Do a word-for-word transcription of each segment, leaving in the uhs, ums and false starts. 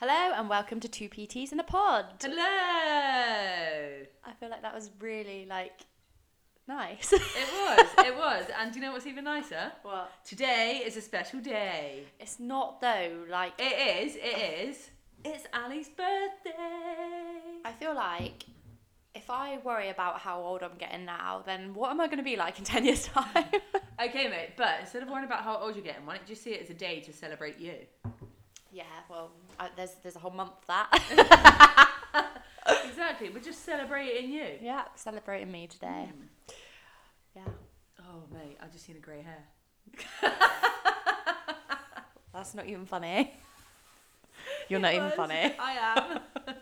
Hello and welcome to Two P Ts in a Pod. Hello. I feel like that was really like nice. It was. It was. And do you know what's even nicer? What? Today is a special day. It's not though. Like it is. It is. It's Alli's birthday. I feel like if I worry about how old I'm getting now, then what am I going to be like in ten years' time? Okay, mate, but instead of worrying about how old you're getting, why don't you see it as a day to celebrate you? Yeah, well, I, there's there's a whole month for that. Exactly, we're just celebrating you. Yeah, celebrating me today. Mm. Yeah. Oh, mate, I've just seen a grey hair. That's not even funny. You're it not was. even funny. I am.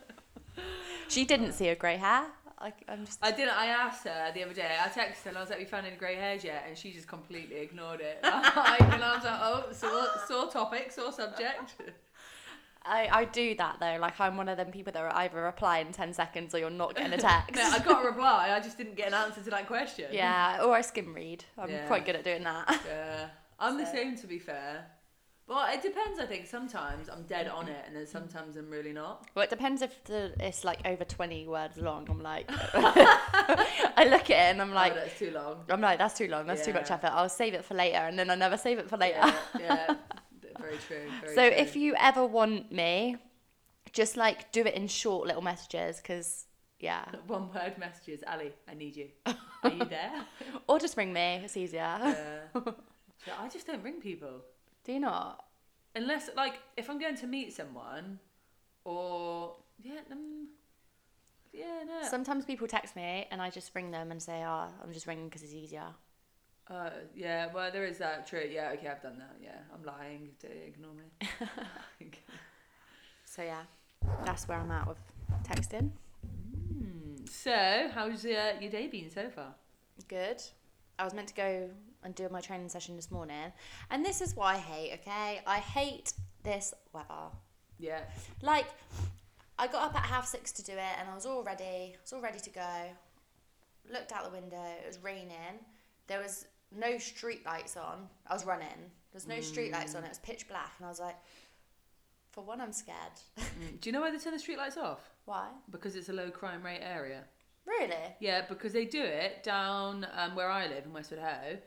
She didn't see a grey hair. I, I'm just... I didn't. I asked her the other day. I texted her and I was like, "We found any grey hairs yet?" And she just completely ignored it. And I was like, "Oh, sore, sore topic, sore subject." I, I do that though. Like I'm one of them people that are either reply in ten seconds or you're not getting a text. No, I got a reply. I just didn't get an answer to that question. Yeah, or I skim read. I'm yeah. quite good at doing that. Yeah, I'm so. the same to be fair. Well, it depends, I think. Sometimes I'm dead on it, and then sometimes I'm really not. Well, it depends if the, it's, like, over twenty words long. I'm like... I look at it, and I'm like... Oh, that's too long. I'm like, that's too long. That's yeah. too much effort. I'll save it for later, and then I never save it for later. Yeah, yeah. Very true. Very so true. If you ever want me, just, like, do it in short little messages, because... Yeah. One word messages. Ali, I need you. Are you there? Or just ring me. It's easier. Yeah. I just don't ring people. Do you not? Unless, like, if I'm going to meet someone, or, yeah, um, yeah, no. Sometimes people text me, and I just ring them and say, oh, I'm just ringing because it's easier. Uh, yeah, well, there is that, true. Yeah, okay, I've done that, yeah. I'm lying, ignore me. So, yeah, that's where I'm at with texting. Mm. So, how's uh, your day been so far? Good. I was meant to go and do my training session this morning, and this is what I hate, okay? I hate this weather. Yeah. Like, I got up at half six to do it, and I was all ready. I was all ready to go. Looked out the window. It was raining. There was no street lights on. I was running. There was no mm. street lights on. It was pitch black, and I was like, for one, I'm scared. Mm. Do you know why they turn the street lights off? Why? Because it's a low crime rate area. Really? Yeah, because they do it down um, where I live in Westwood Ho,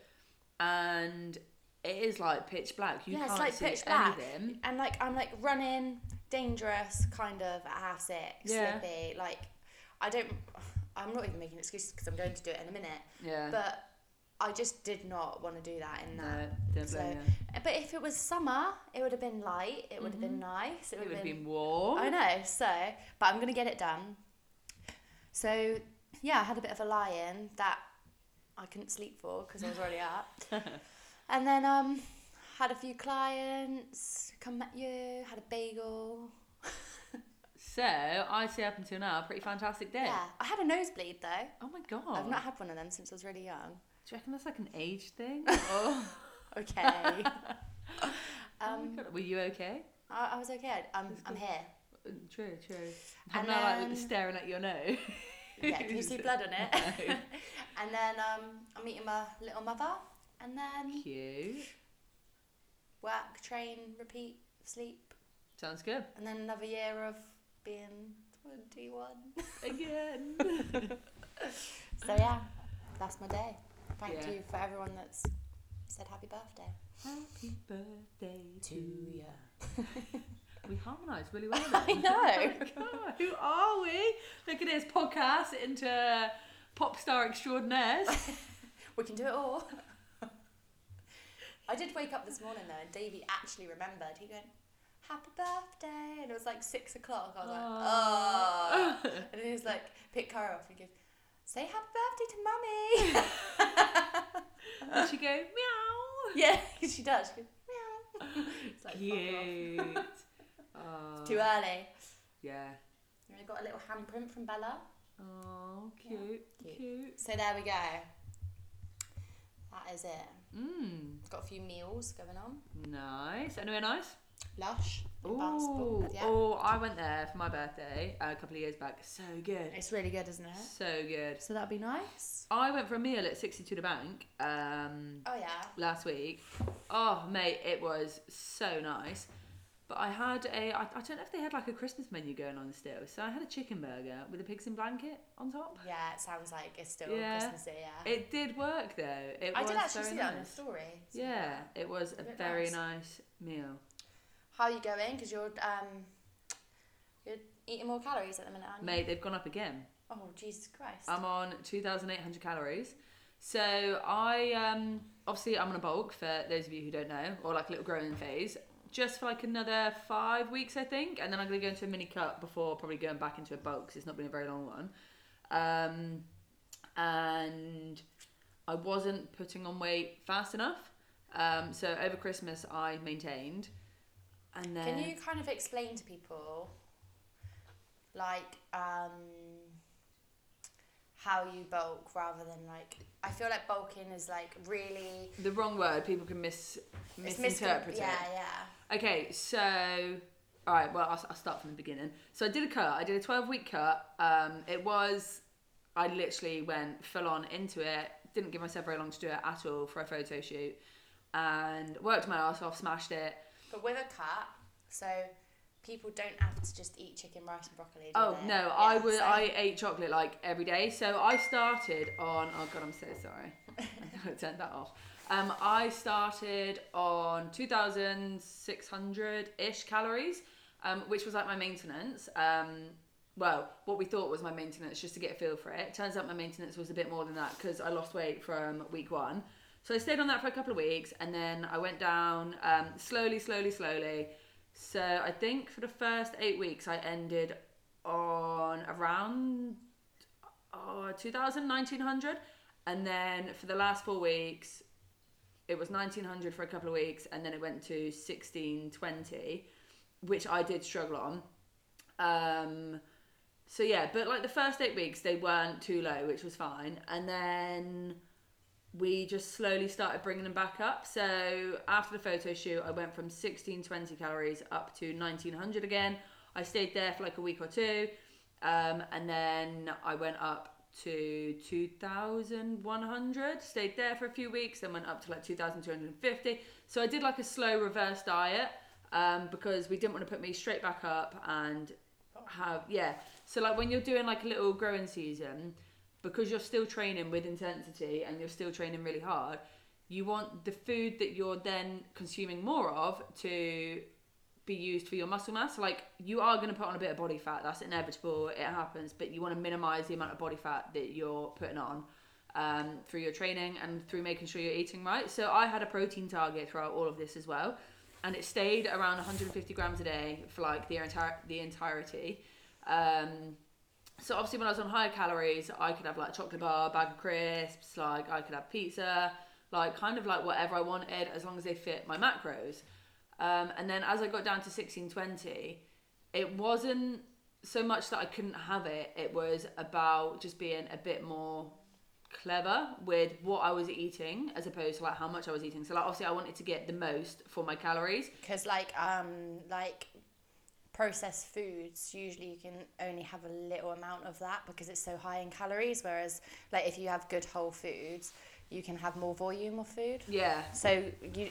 and it is like pitch black. You yeah, can't it's like pitch black. Anything. And like I'm like running, dangerous, kind of at half six, yeah. slippy. Like I don't, I'm not even making excuses because I'm going to do it in a minute. Yeah. But I just did not want to do that in no, that. Don't so, blame you. But if it was summer, it would have been light. It would have mm-hmm. been nice. It would have been, been warm. I know. So, but I'm gonna get it done. So. Yeah, I had a bit of a lie-in that I couldn't sleep for because I was already up. And then um, had a few clients, come met you, had a bagel. So, I say up until now, pretty fantastic day. Yeah, I had a nosebleed though. Oh my God. I've not had one of them since I was really young. Do you reckon that's like an age thing? Oh. Okay. um, oh my God. Were you okay? I, I was okay. I'm, I'm here. True, true. I'm now like staring at your nose. Yeah, can you see blood on it? No. And then um, I'm meeting my little mother, and then cute. Work, train, repeat, sleep. Sounds good. And then another year of being twenty-one again. So yeah, that's my day. Thank yeah. you for everyone that's said happy birthday. Happy birthday to you. We harmonised really well. Then. I know. Oh my God. Who are we? Look at this podcast into pop star extraordinaires. We can do it all. I did wake up this morning though, and Davey actually remembered. He went, "Happy birthday!" and it was like six o'clock. I was Aww. like, "Oh!" And then he was like, "Pick her up and give, say happy birthday to mummy." And she go, "Meow." Yeah, she does. She goes, "Meow." It's like cute. Fuck off. Uh, it's too early. Yeah. And I got a little handprint from Bella. Oh, cute, yeah. cute, cute. So there we go. That is it. Mmm. Got a few meals going on. Nice. Anywhere nice? Lush. Oh, yeah. Oh, I went there for my birthday uh, a couple of years back. So good. It's really good, isn't it? So good. So that'd be nice. I went for a meal at sixty-two The Bank. Um, oh yeah. Last week. Oh mate, it was so nice. But I had a, I, I don't know if they had like a Christmas menu going on still. So I had a chicken burger with a pigs in blanket on top. Yeah, it sounds like it's still yeah. Christmassy, yeah. It did work though. It I was did actually see nice. That on the story. So yeah, it was a, a very nice. nice meal. How are you going? Because you're, um, you're eating more calories at the minute, aren't you? Mate, they've gone up again. Oh, Jesus Christ. I'm on two thousand eight hundred calories. So I, um, obviously I'm on a bulk for those of you who don't know, or like a little growing phase. Just for like another five weeks, I think. And then I'm going to go into a mini cut before probably going back into a bulk because it's not been a very long one. Um, and I wasn't putting on weight fast enough. Um, so over Christmas, I maintained. And then... Can you kind of explain to people, like, um, how you bulk rather than like... I feel like bulking is like really... The wrong word. People can mis misinterpret mis- it. Yeah, yeah. Okay, so... All right, well, I'll, I'll start from the beginning. So I did a cut. I did a twelve-week cut. Um, it was... I literally went full on into it. Didn't give myself very long to do it at all for a photo shoot. And worked my ass off, smashed it. But with a cut, so... People don't have to just eat chicken, rice and broccoli, do Oh, they? no, yeah, I would. So. I ate chocolate, like, every day. So I started on... Oh, God, I'm so sorry. I turned that off. Um, I started on two thousand six hundred-ish calories, um, which was, like, my maintenance. Um, well, what we thought was my maintenance, just to get a feel for it. Turns out my maintenance was a bit more than that because I lost weight from week one. So I stayed on that for a couple of weeks, and then I went down um, slowly, slowly, slowly... So I think for the first eight weeks, I ended on around uh, two thousand, nineteen hundred. And then for the last four weeks, it was nineteen hundred for a couple of weeks. And then it went to sixteen twenty, which I did struggle on. Um, so yeah, but like the first eight weeks, they weren't too low, which was fine. And then... we just slowly started bringing them back up. So after the photo shoot, I went from sixteen twenty calories up to nineteen hundred again. I stayed there for like a week or two. Um, and then I went up to two thousand one hundred, stayed there for a few weeks, then went up to like two thousand two hundred fifty. So I did like a slow reverse diet um, because we didn't want to put me straight back up and have, yeah. So like when you're doing like a little growing season, because you're still training with intensity and you're still training really hard, you want the food that you're then consuming more of to be used for your muscle mass. Like, you are going to put on a bit of body fat. That's inevitable. It happens. But you want to minimise the amount of body fat that you're putting on um, through your training and through making sure you're eating right. So I had a protein target throughout all of this as well. And it stayed around one hundred fifty grams a day for, like, the entire the entirety. Um... So obviously when I was on higher calories, I could have like a chocolate bar, bag of crisps, like I could have pizza, like kind of like whatever I wanted as long as they fit my macros. Um, and then as I got down to sixteen twenty, it wasn't so much that I couldn't have it. It was about just being a bit more clever with what I was eating as opposed to like how much I was eating. So like obviously I wanted to get the most for my calories. Because like, um, like... processed foods, usually you can only have a little amount of that because it's so high in calories, whereas like if you have good whole foods you can have more volume of food. Yeah, so you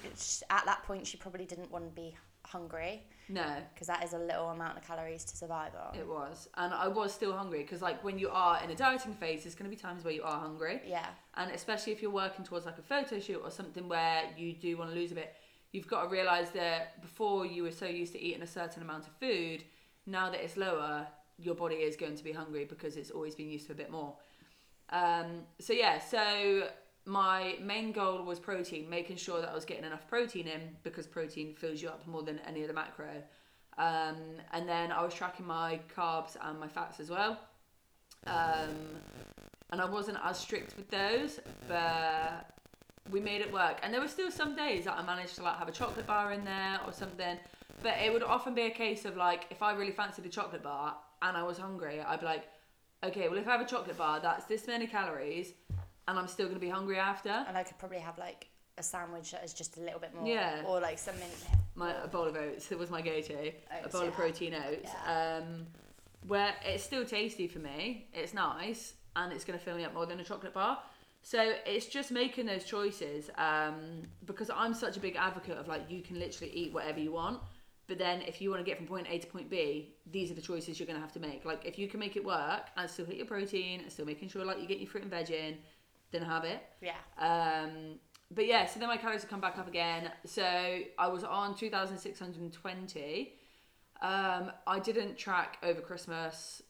at that point she probably didn't want to be hungry. No, because that is a little amount of calories to survive on. It was, and I was still hungry because like when you are in a dieting phase there's going to be times where you are hungry. Yeah, and especially if you're working towards like a photo shoot or something where you do want to lose a bit, you've got to realise that before you were so used to eating a certain amount of food, now that it's lower, your body is going to be hungry because it's always been used to a bit more. Um, so yeah, so my main goal was protein, making sure that I was getting enough protein in because protein fills you up more than any other macro. Um, and then I was tracking my carbs and my fats as well. Um, and I wasn't as strict with those, but... we made it work, and there were still some days that I managed to like have a chocolate bar in there or something, but it would often be a case of like if I really fancied a chocolate bar and I was hungry, I'd be like, okay, well if I have a chocolate bar that's this many calories and I'm still going to be hungry after, and I could probably have like a sandwich that is just a little bit more. Yeah, or like something my a bowl of oats, that was my go-to. Oats, a bowl yeah. of protein oats. Yeah. Um, where it's still tasty for me, it's nice, and it's going to fill me up more than a chocolate bar. So it's just making those choices, um, because I'm such a big advocate of like you can literally eat whatever you want, But then if you want to get from point A to point B, these are the choices you're going to have to make. Like, if you can make it work and still hit your protein and still making sure, like, you get your fruit and veg in, then have it. Yeah. Um, but yeah, so then my calories have come back up again. So I was on two thousand six hundred twenty. Um, I didn't track over Christmas.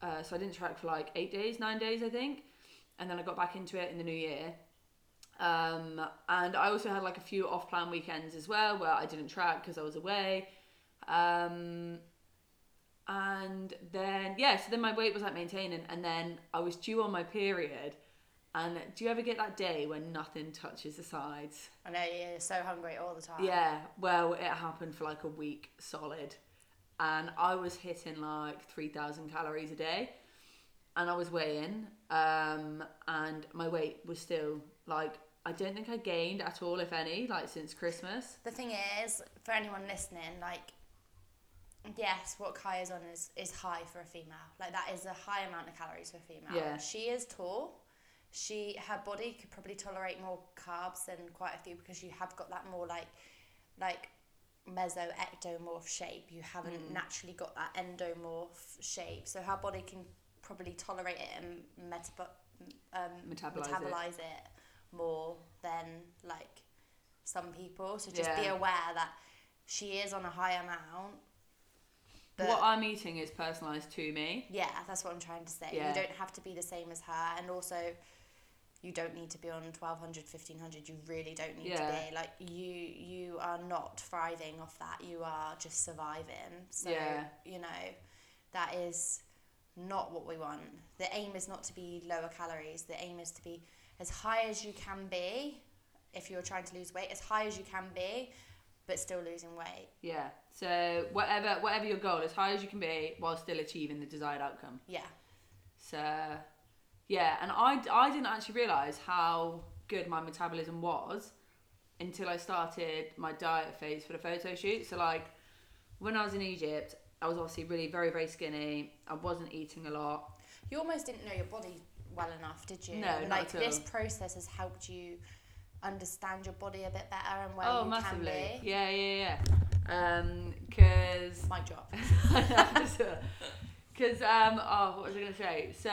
Uh, so I didn't track for like eight days, nine days, I think. And then I got back into it in the new year. Um, and I also had like a few off-plan weekends as well where I didn't track because I was away. Um, and then, yeah, so then my weight was like maintaining, and then I was due on my period. And do you ever get that day when nothing touches the sides? I know, you're so hungry all the time. Yeah, well, it happened for like a week solid. And I was hitting like three thousand calories a day. And I was weighing, um, and my weight was still, like, I don't think I gained at all, if any, like, since Christmas. The thing is, for anyone listening, like, yes, what Kai is on is, is high for a female. Like, that is a high amount of calories for a female. Yeah. She is tall. She, her body could probably tolerate more carbs than quite a few, because you have got that more, like, like... meso-ectomorph shape. You haven't mm. naturally got that endomorph shape, so her body can probably tolerate it and metabo- um, metabolize, metabolize it. it more than like some people. So just yeah. be aware that she is on a high amount. But what I'm eating is personalized to me. Yeah, that's what I'm trying to say. Yeah. You don't have to be the same as her, and also you don't need to be on twelve hundred, fifteen hundred. You really don't need yeah. to be. Like, you you are not thriving off that. You are just surviving. So, yeah. you know, that is not what we want. The aim is not to be lower calories. The aim is to be as high as you can be, if you're trying to lose weight, as high as you can be, but still losing weight. Yeah. So whatever whatever your goal, as high as you can be while still achieving the desired outcome. Yeah. So... yeah, and I, I didn't actually realise how good my metabolism was until I started my diet phase for the photo shoot. So, like, when I was in Egypt, I was obviously really very, very skinny. I wasn't eating a lot. You almost didn't know your body well enough, did you? No, like, not at all. This process has helped you understand your body a bit better and where oh, you massively. can be. Yeah, yeah, yeah. Um, because... mic drop. Because, um, oh, what was I going to say? So,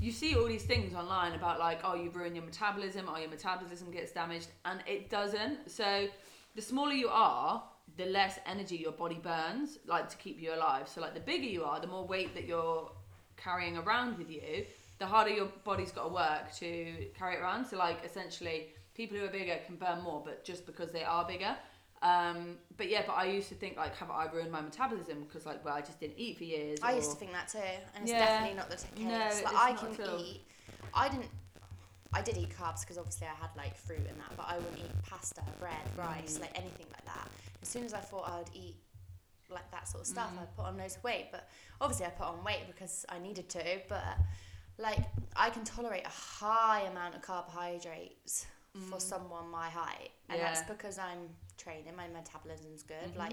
you see all these things online about, like, oh, you ruin your metabolism, or your metabolism gets damaged, and it doesn't. So, the smaller you are, the less energy your body burns, like, to keep you alive. So, like, the bigger you are, the more weight that you're carrying around with you, the harder your body's got to work to carry it around. So, like, essentially, people who are bigger can burn more, but just because they are bigger. Um, but yeah, but I used to think, like, have I ruined my metabolism because, like, well, I just didn't eat for years. Or... I used to think that too, and it's yeah. definitely not the case. No, like, it's I not can at all. eat. I didn't. I did eat carbs because obviously I had like fruit and that, but I wouldn't eat pasta, bread, rice, mm. like anything like that. As soon as I thought I would eat like that sort of stuff, mm. I put on loads of weight. But obviously, I put on weight because I needed to. But like, I can tolerate a high amount of carbohydrates mm. for someone my height, and yeah. that's because I'm training, my metabolism's good. Mm-hmm. Like,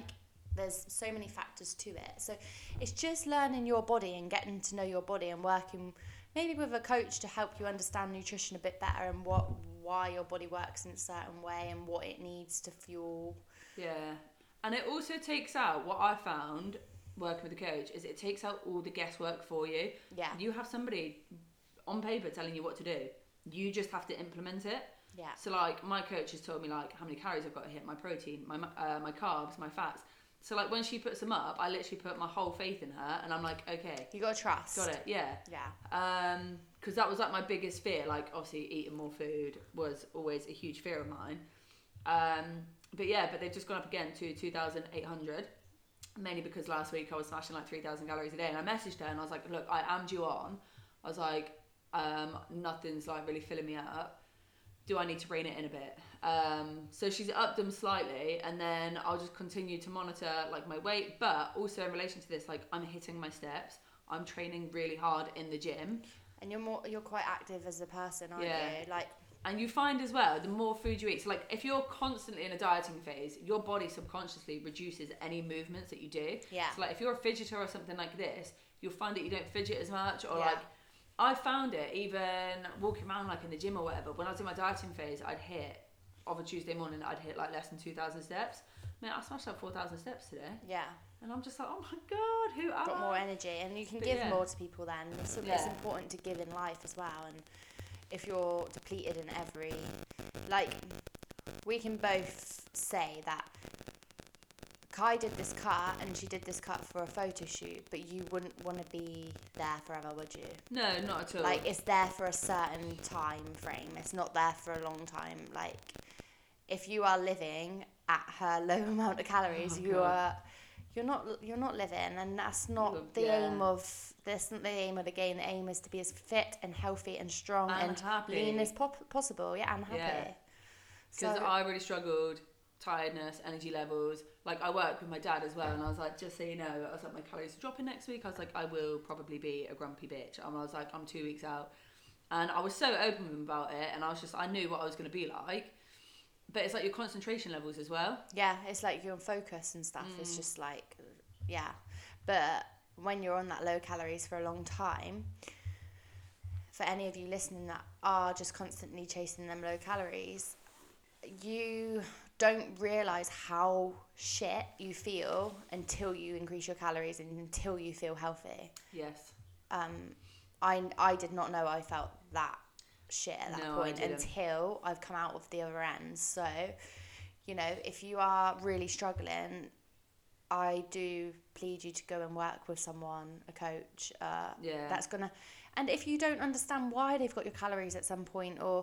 there's so many factors to it, so it's just learning your body and getting to know your body and working maybe with a coach to help you understand nutrition a bit better and what why your body works in a certain way and what it needs to fuel. Yeah, and it also takes out, what I found working with a coach is it takes out all the guesswork for you. Yeah, you have somebody on paper telling you what to do, you just have to implement it. Yeah. So, like, my coach has told me, like, how many calories I've got to hit, my protein, my uh, my carbs, my fats. So, like, when she puts them up, I literally put my whole faith in her, and I'm like, okay. You got to trust. Got it, yeah. Yeah. Um, because that was, like, my biggest fear. Like, obviously, eating more food was always a huge fear of mine. Um, but, yeah, but they've just gone up again to two thousand eight hundred, mainly because last week I was smashing, like, three thousand calories a day, and I messaged her, and I was like, look, I am due on. I was like, um, nothing's, like, really filling me up. Do I need to rein it in a bit? Um, so she's upped them slightly, and then I'll just continue to monitor, like, my weight. But also in relation to this, like, I'm hitting my steps. I'm training really hard in the gym. And you're more, you're quite active as a person, aren't yeah. you? Like, and you find as well, the more food you eat. So, like, if you're constantly in a dieting phase, your body subconsciously reduces any movements that you do. Yeah. So, like, if you're a fidgeter or something like this, you'll find that you don't fidget as much, or yeah. like. I found it even walking around, like, in the gym or whatever. When I was in my dieting phase, I'd hit, on a Tuesday morning, I'd hit like less than two thousand steps. I mean, I smashed out four thousand steps today. Yeah. And I'm just like, oh my God, who am Got I? more energy. And you can but give yeah. more to people then. It's, yeah. it's important to give in life as well. And if you're depleted in every... Like, we can both say that Kai did this cut and she did this cut for a photo shoot, but you wouldn't want to be there forever, would you? No, not at all. Like, it's there for a certain time frame. It's not there for a long time. Like, if you are living at her low amount of calories, oh you God. are... You're not you're not living, and that's not the yeah. aim of that's not the aim of the game. The aim is to be as fit and healthy and strong and, and happy. lean as pop- possible. Yeah, I'm happy. Because yeah. so, I really struggled, tiredness, energy levels. Like, I work with my dad as well, and I was like, just so you know, I was like, my calories are dropping next week. I was like, I will probably be a grumpy bitch. And I was like, I'm two weeks out, and I was so open with him about it, and I was just I knew what I was going to be like. But it's like your concentration levels as well. Yeah, it's like your focus and stuff. Mm. It's just like, yeah. But when you're on that low calories for a long time, for any of you listening that are just constantly chasing them low calories, you don't realise how shit you feel until you increase your calories and until you feel healthy. Yes. Um, I, I did not know I felt that. shit at that no, point until I've come out of the other end. So, you know, if you are really struggling, I do plead you to go and work with someone, a coach. Uh, yeah. That's gonna. And if you don't understand why they've got your calories at some point or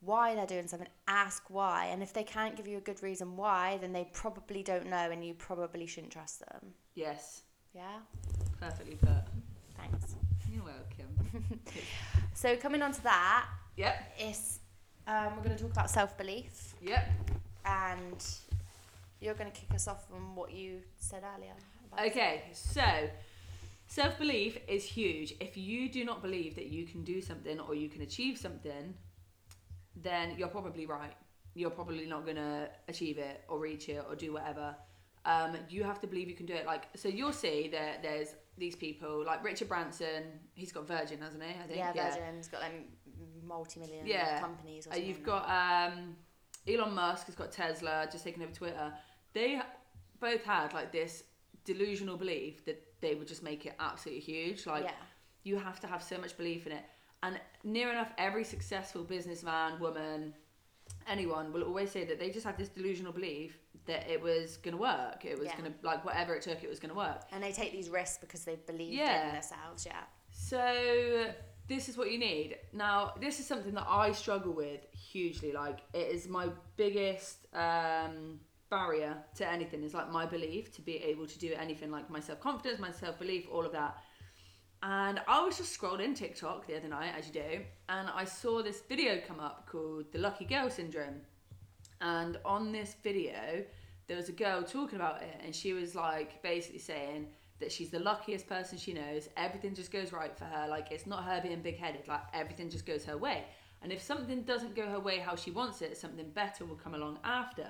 why they're doing something, ask why. And if they can't give you a good reason why, then they probably don't know, and you probably shouldn't trust them. Yes. Yeah. Perfectly put. Thanks. You're welcome. So coming on to that, yep. It's um, we're going to talk about self-belief. Yep. And you're going to kick us off on what you said earlier. About okay, so self-belief is huge. If you do not believe that you can do something or you can achieve something, then you're probably right. You're probably not going to achieve it or reach it or do whatever. Um, you have to believe you can do it. Like, so you'll see that there's these people like Richard Branson. He's got Virgin, hasn't he? I think. Yeah, Virgin. Yeah. He's got like multi-million yeah. companies. Or something. You've got um, Elon Musk has got Tesla, just taking over Twitter. They both had like this delusional belief that they would just make it absolutely huge. Like, yeah. you have to have so much belief in it. And near enough every successful businessman, woman, anyone will always say that they just had this delusional belief that it was going to work. It was yeah. going to, like, whatever it took, it was going to work. And they take these risks because they believe yeah. in themselves, yeah. So this is what you need. Now, this is something that I struggle with hugely. Like, it is my biggest um, barrier to anything. It's, like, my belief to be able to do anything. Like, my self-confidence, my self-belief, all of that. And I was just scrolling TikTok the other night, as you do, and I saw this video come up called The Lucky Girl Syndrome. And on this video, there was a girl talking about it, and she was like basically saying that she's the luckiest person she knows. Everything just goes right for her. Like, it's not her being big-headed. Like, everything just goes her way. And if something doesn't go her way how she wants it, something better will come along after.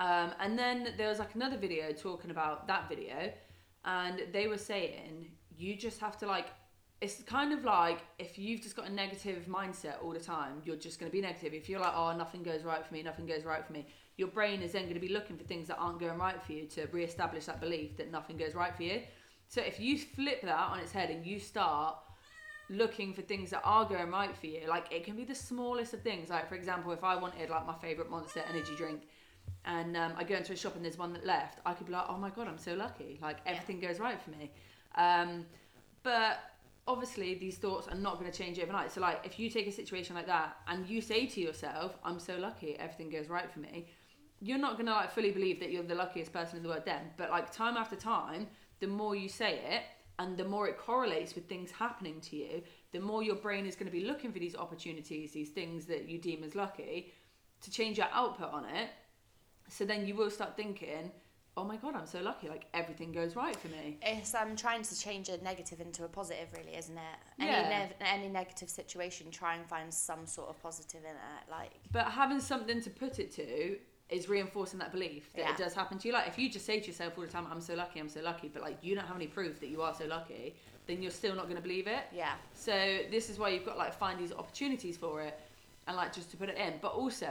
Um, and then there was like another video talking about that video, and they were saying... You just have to, like, it's kind of like if you've just got a negative mindset all the time, you're just going to be negative. If you're like, oh, nothing goes right for me, nothing goes right for me, your brain is then going to be looking for things that aren't going right for you to reestablish that belief that nothing goes right for you. So if you flip that on its head and you start looking for things that are going right for you, like, it can be the smallest of things. Like, for example, if I wanted, like, my favourite Monster energy drink, and um, I go into a shop and there's one that left, I could be like, oh my God, I'm so lucky. Like, everything yeah. goes right for me. Um, but obviously these thoughts are not going to change overnight. So, like, if you take a situation like that and you say to yourself, I'm so lucky, everything goes right for me, you're not going to, like, fully believe that you're the luckiest person in the world then. But, like, time after time, the more you say it and the more it correlates with things happening to you, the more your brain is going to be looking for these opportunities, these things that you deem as lucky, to change your output on it. So then you will start thinking, oh my God, I'm so lucky, like, everything goes right for me. It's um, trying to change a negative into a positive, really, isn't it? Any yeah. ne- any negative situation, try and find some sort of positive in it, like. But having something to put it to is reinforcing that belief that yeah. it does happen to you. Like, if you just say to yourself all the time, I'm so lucky, I'm so lucky, but, like, you don't have any proof that you are so lucky, then you're still not going to believe it. Yeah. So this is why you've got, like, find these opportunities for it and, like, just to put it in. But also...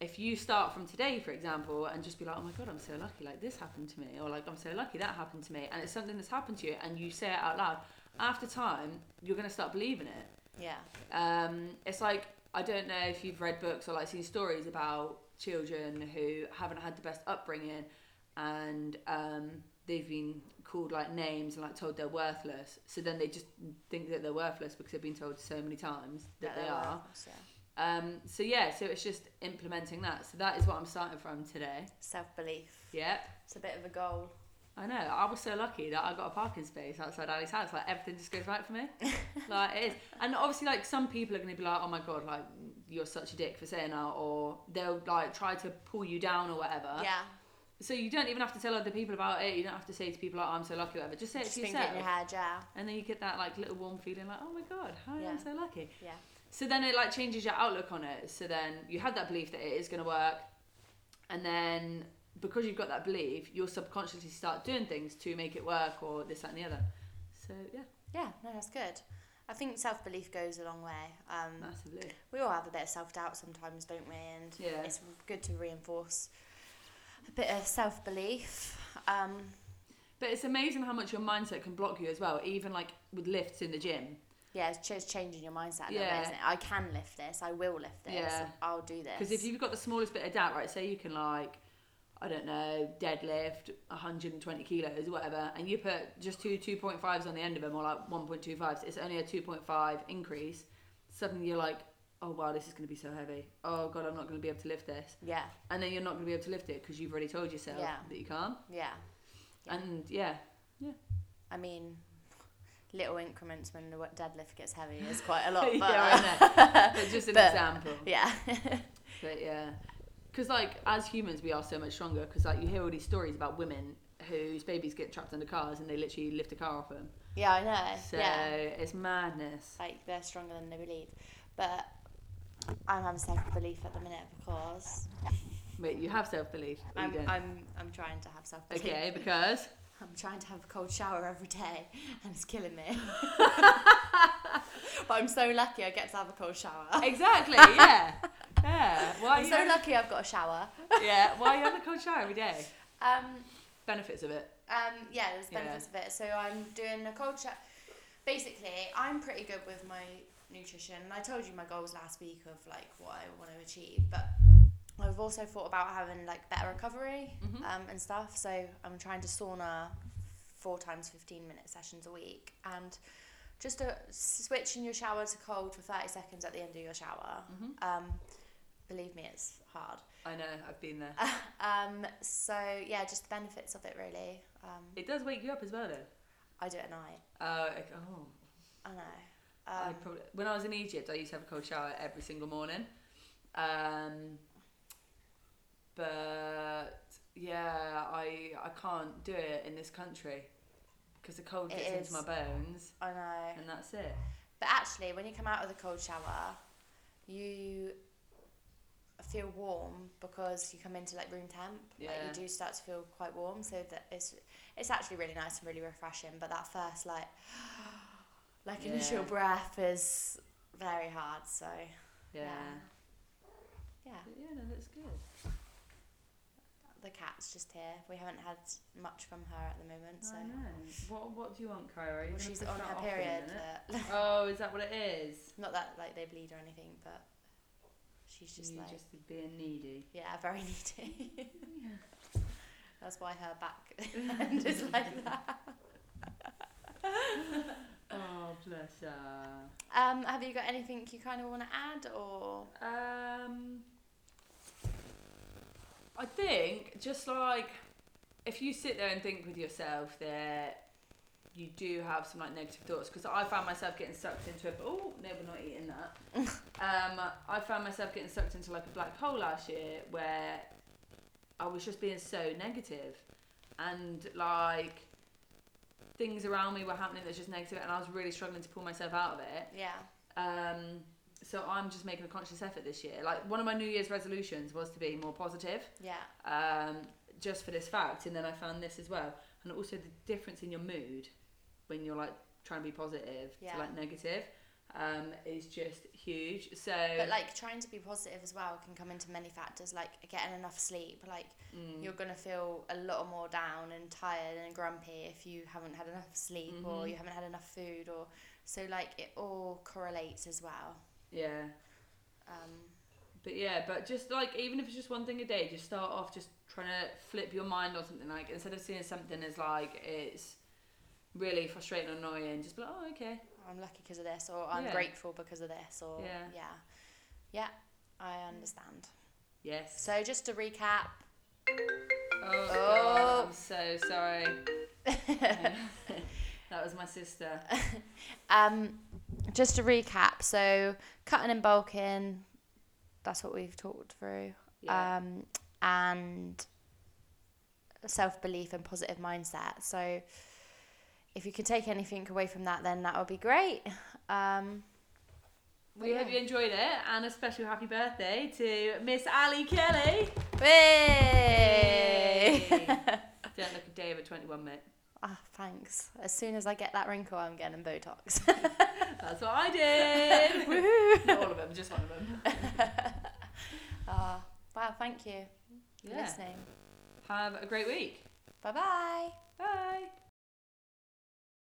if you start from today, for example, and just be like, oh my God, I'm so lucky, like this happened to me, or like, I'm so lucky that happened to me, and it's something that's happened to you, and you say it out loud, after time, you're going to start believing it. Yeah. Um, it's like, I don't know if you've read books or like seen stories about children who haven't had the best upbringing, and um, they've been called like names and like told they're worthless. So then they just think that they're worthless because they've been told so many times that, that they are. Worthless, yeah. Um, so yeah, so it's just implementing that. So that is what I'm starting from today. Self-belief. Yep. It's a bit of a goal. I know. I was so lucky that I got a parking space outside Ali's house. Like, everything just goes right for me. Like, it is. And obviously, like, some people are going to be like, oh my God, like, you're such a dick for saying that, or they'll like try to pull you down or whatever. Yeah. So you don't even have to tell other people about it. You don't have to say to people like, oh, I'm so lucky or whatever. Just say it just to yourself. Just think it in your head, yeah. And then you get that like little warm feeling like, oh my God, how yeah. am I so lucky? Yeah. So then it like changes your outlook on it. So then you have that belief that it is going to work, and then because you've got that belief, you'll subconsciously start doing things to make it work, or this, that, and the other. So yeah. Yeah, no, that's good. I think self-belief goes a long way. Um, Massively. We all have a bit of self-doubt sometimes, don't we? And yeah. It's good to reinforce a bit of self-belief. Um, but it's amazing how much your mindset can block you as well, even like with lifts in the gym. Yeah, it's just changing your mindset a little yeah. bit, isn't it? I can lift this, I will lift this, yeah. I'll do this. Because if you've got the smallest bit of doubt, right, say you can like, I don't know, deadlift one hundred twenty kilos or whatever, and you put just two 2.5s on the end of them, or like one point two fives, it's only a two point five increase, suddenly you're like, oh wow, this is going to be so heavy. Oh God, I'm not going to be able to lift this. Yeah. And then you're not going to be able to lift it because you've already told yourself yeah. that you can't. Yeah. yeah. And yeah, yeah. I mean... little increments when the deadlift gets heavy is quite a lot, but yeah, I know. But just an but, example. Yeah. But yeah, because like as humans we are so much stronger, because like you hear all these stories about women whose babies get trapped under cars and they literally lift a car off them. Yeah, I know. So yeah. It's madness. Like they're stronger than they believe. But I'm having self-belief at the minute because. Wait, you have self-belief? I'm I'm I'm trying to have self-belief. Okay, because. I'm trying to have a cold shower every day and it's killing me. But I'm so lucky I get to have a cold shower. Exactly, yeah. yeah. Why I'm so having... lucky I've got a shower. Yeah, why are you having a cold shower every day? Um, benefits of it. Um, yeah, there's benefits yeah. of it. So I'm doing a cold shower. Basically, I'm pretty good with my nutrition. I told you my goals last week of like what I want to achieve, but... I've also thought about having like better recovery mm-hmm. um, and stuff, so I'm trying to sauna four times fifteen minute sessions a week, and just a, switching your shower to cold for thirty seconds at the end of your shower. Mm-hmm. Um, believe me, it's hard. I know, I've been there. um, so yeah, just the benefits of it really. Um, it does wake you up as well though. I do it at night. Uh, okay. Oh, I know. Um, I probably, when I was in Egypt, I used to have a cold shower every single morning. Um, But yeah, I I can't do it in this country because the cold gets into my bones. I know. And that's it. But actually, when you come out of the cold shower, you feel warm because you come into like room temp. Yeah. Like you do start to feel quite warm, so that it's it's actually really nice and really refreshing. But that first like like yeah. initial breath is very hard. So yeah, yeah, yeah, yeah no, that's good. The cat's just here. We haven't had much from her at the moment. So I know. What What do you want, Kyra? You well, she's on her period. But... oh, is that what it is? Not that like they bleed or anything, but she's just you like just being needy. Yeah, very needy. Yeah. That's why her back end is like that. Oh, bless her. Um, have you got anything you kind of want to add, or um? I think just like if you sit there and think with yourself that you do have some like negative thoughts, because I found myself getting sucked into it. Oh no, we're not eating that. um, I found myself getting sucked into like a black hole last year where I was just being so negative, and like things around me were happening that's just negative, and I was really struggling to pull myself out of it. Yeah. Um. So I'm just making a conscious effort this year. Like one of my New Year's resolutions was to be more positive. Yeah. Um, just for this fact, and then I found this as well, and also the difference in your mood when you're like trying to be positive yeah. to like negative. um, is just huge. So, but like trying to be positive as well can come into many factors, like getting enough sleep. Like mm. you're gonna feel a lot more down and tired and grumpy if you haven't had enough sleep mm-hmm. or you haven't had enough food, or so like it all correlates as well. Yeah. Um. But yeah, but just like even if it's just one thing a day, just start off just trying to flip your mind on something, like instead of seeing something as like it's really frustrating or annoying, just be like, oh, okay, I'm lucky because of this, or I'm yeah. grateful because of this, or yeah. yeah. Yeah, I understand. Yes. So just to recap. Oh, oh. God, I'm so sorry. That was my sister. um, just to recap, so cutting and bulking, that's what we've talked through. Yeah. Um, and self-belief and positive mindset. So if you could take anything away from that, then that would be great. Um, we yeah. hope you enjoyed it, and a special happy birthday to Miss Alli Kelly. Hey! Don't look a day over twenty-one, mate. Ah, oh, thanks. As soon as I get that wrinkle, I'm getting Botox. That's what I did. Woohoo! Not all of them, just one of them. Ah, oh, wow! Thank you yeah. for listening. Have a great week. Bye-bye. Bye.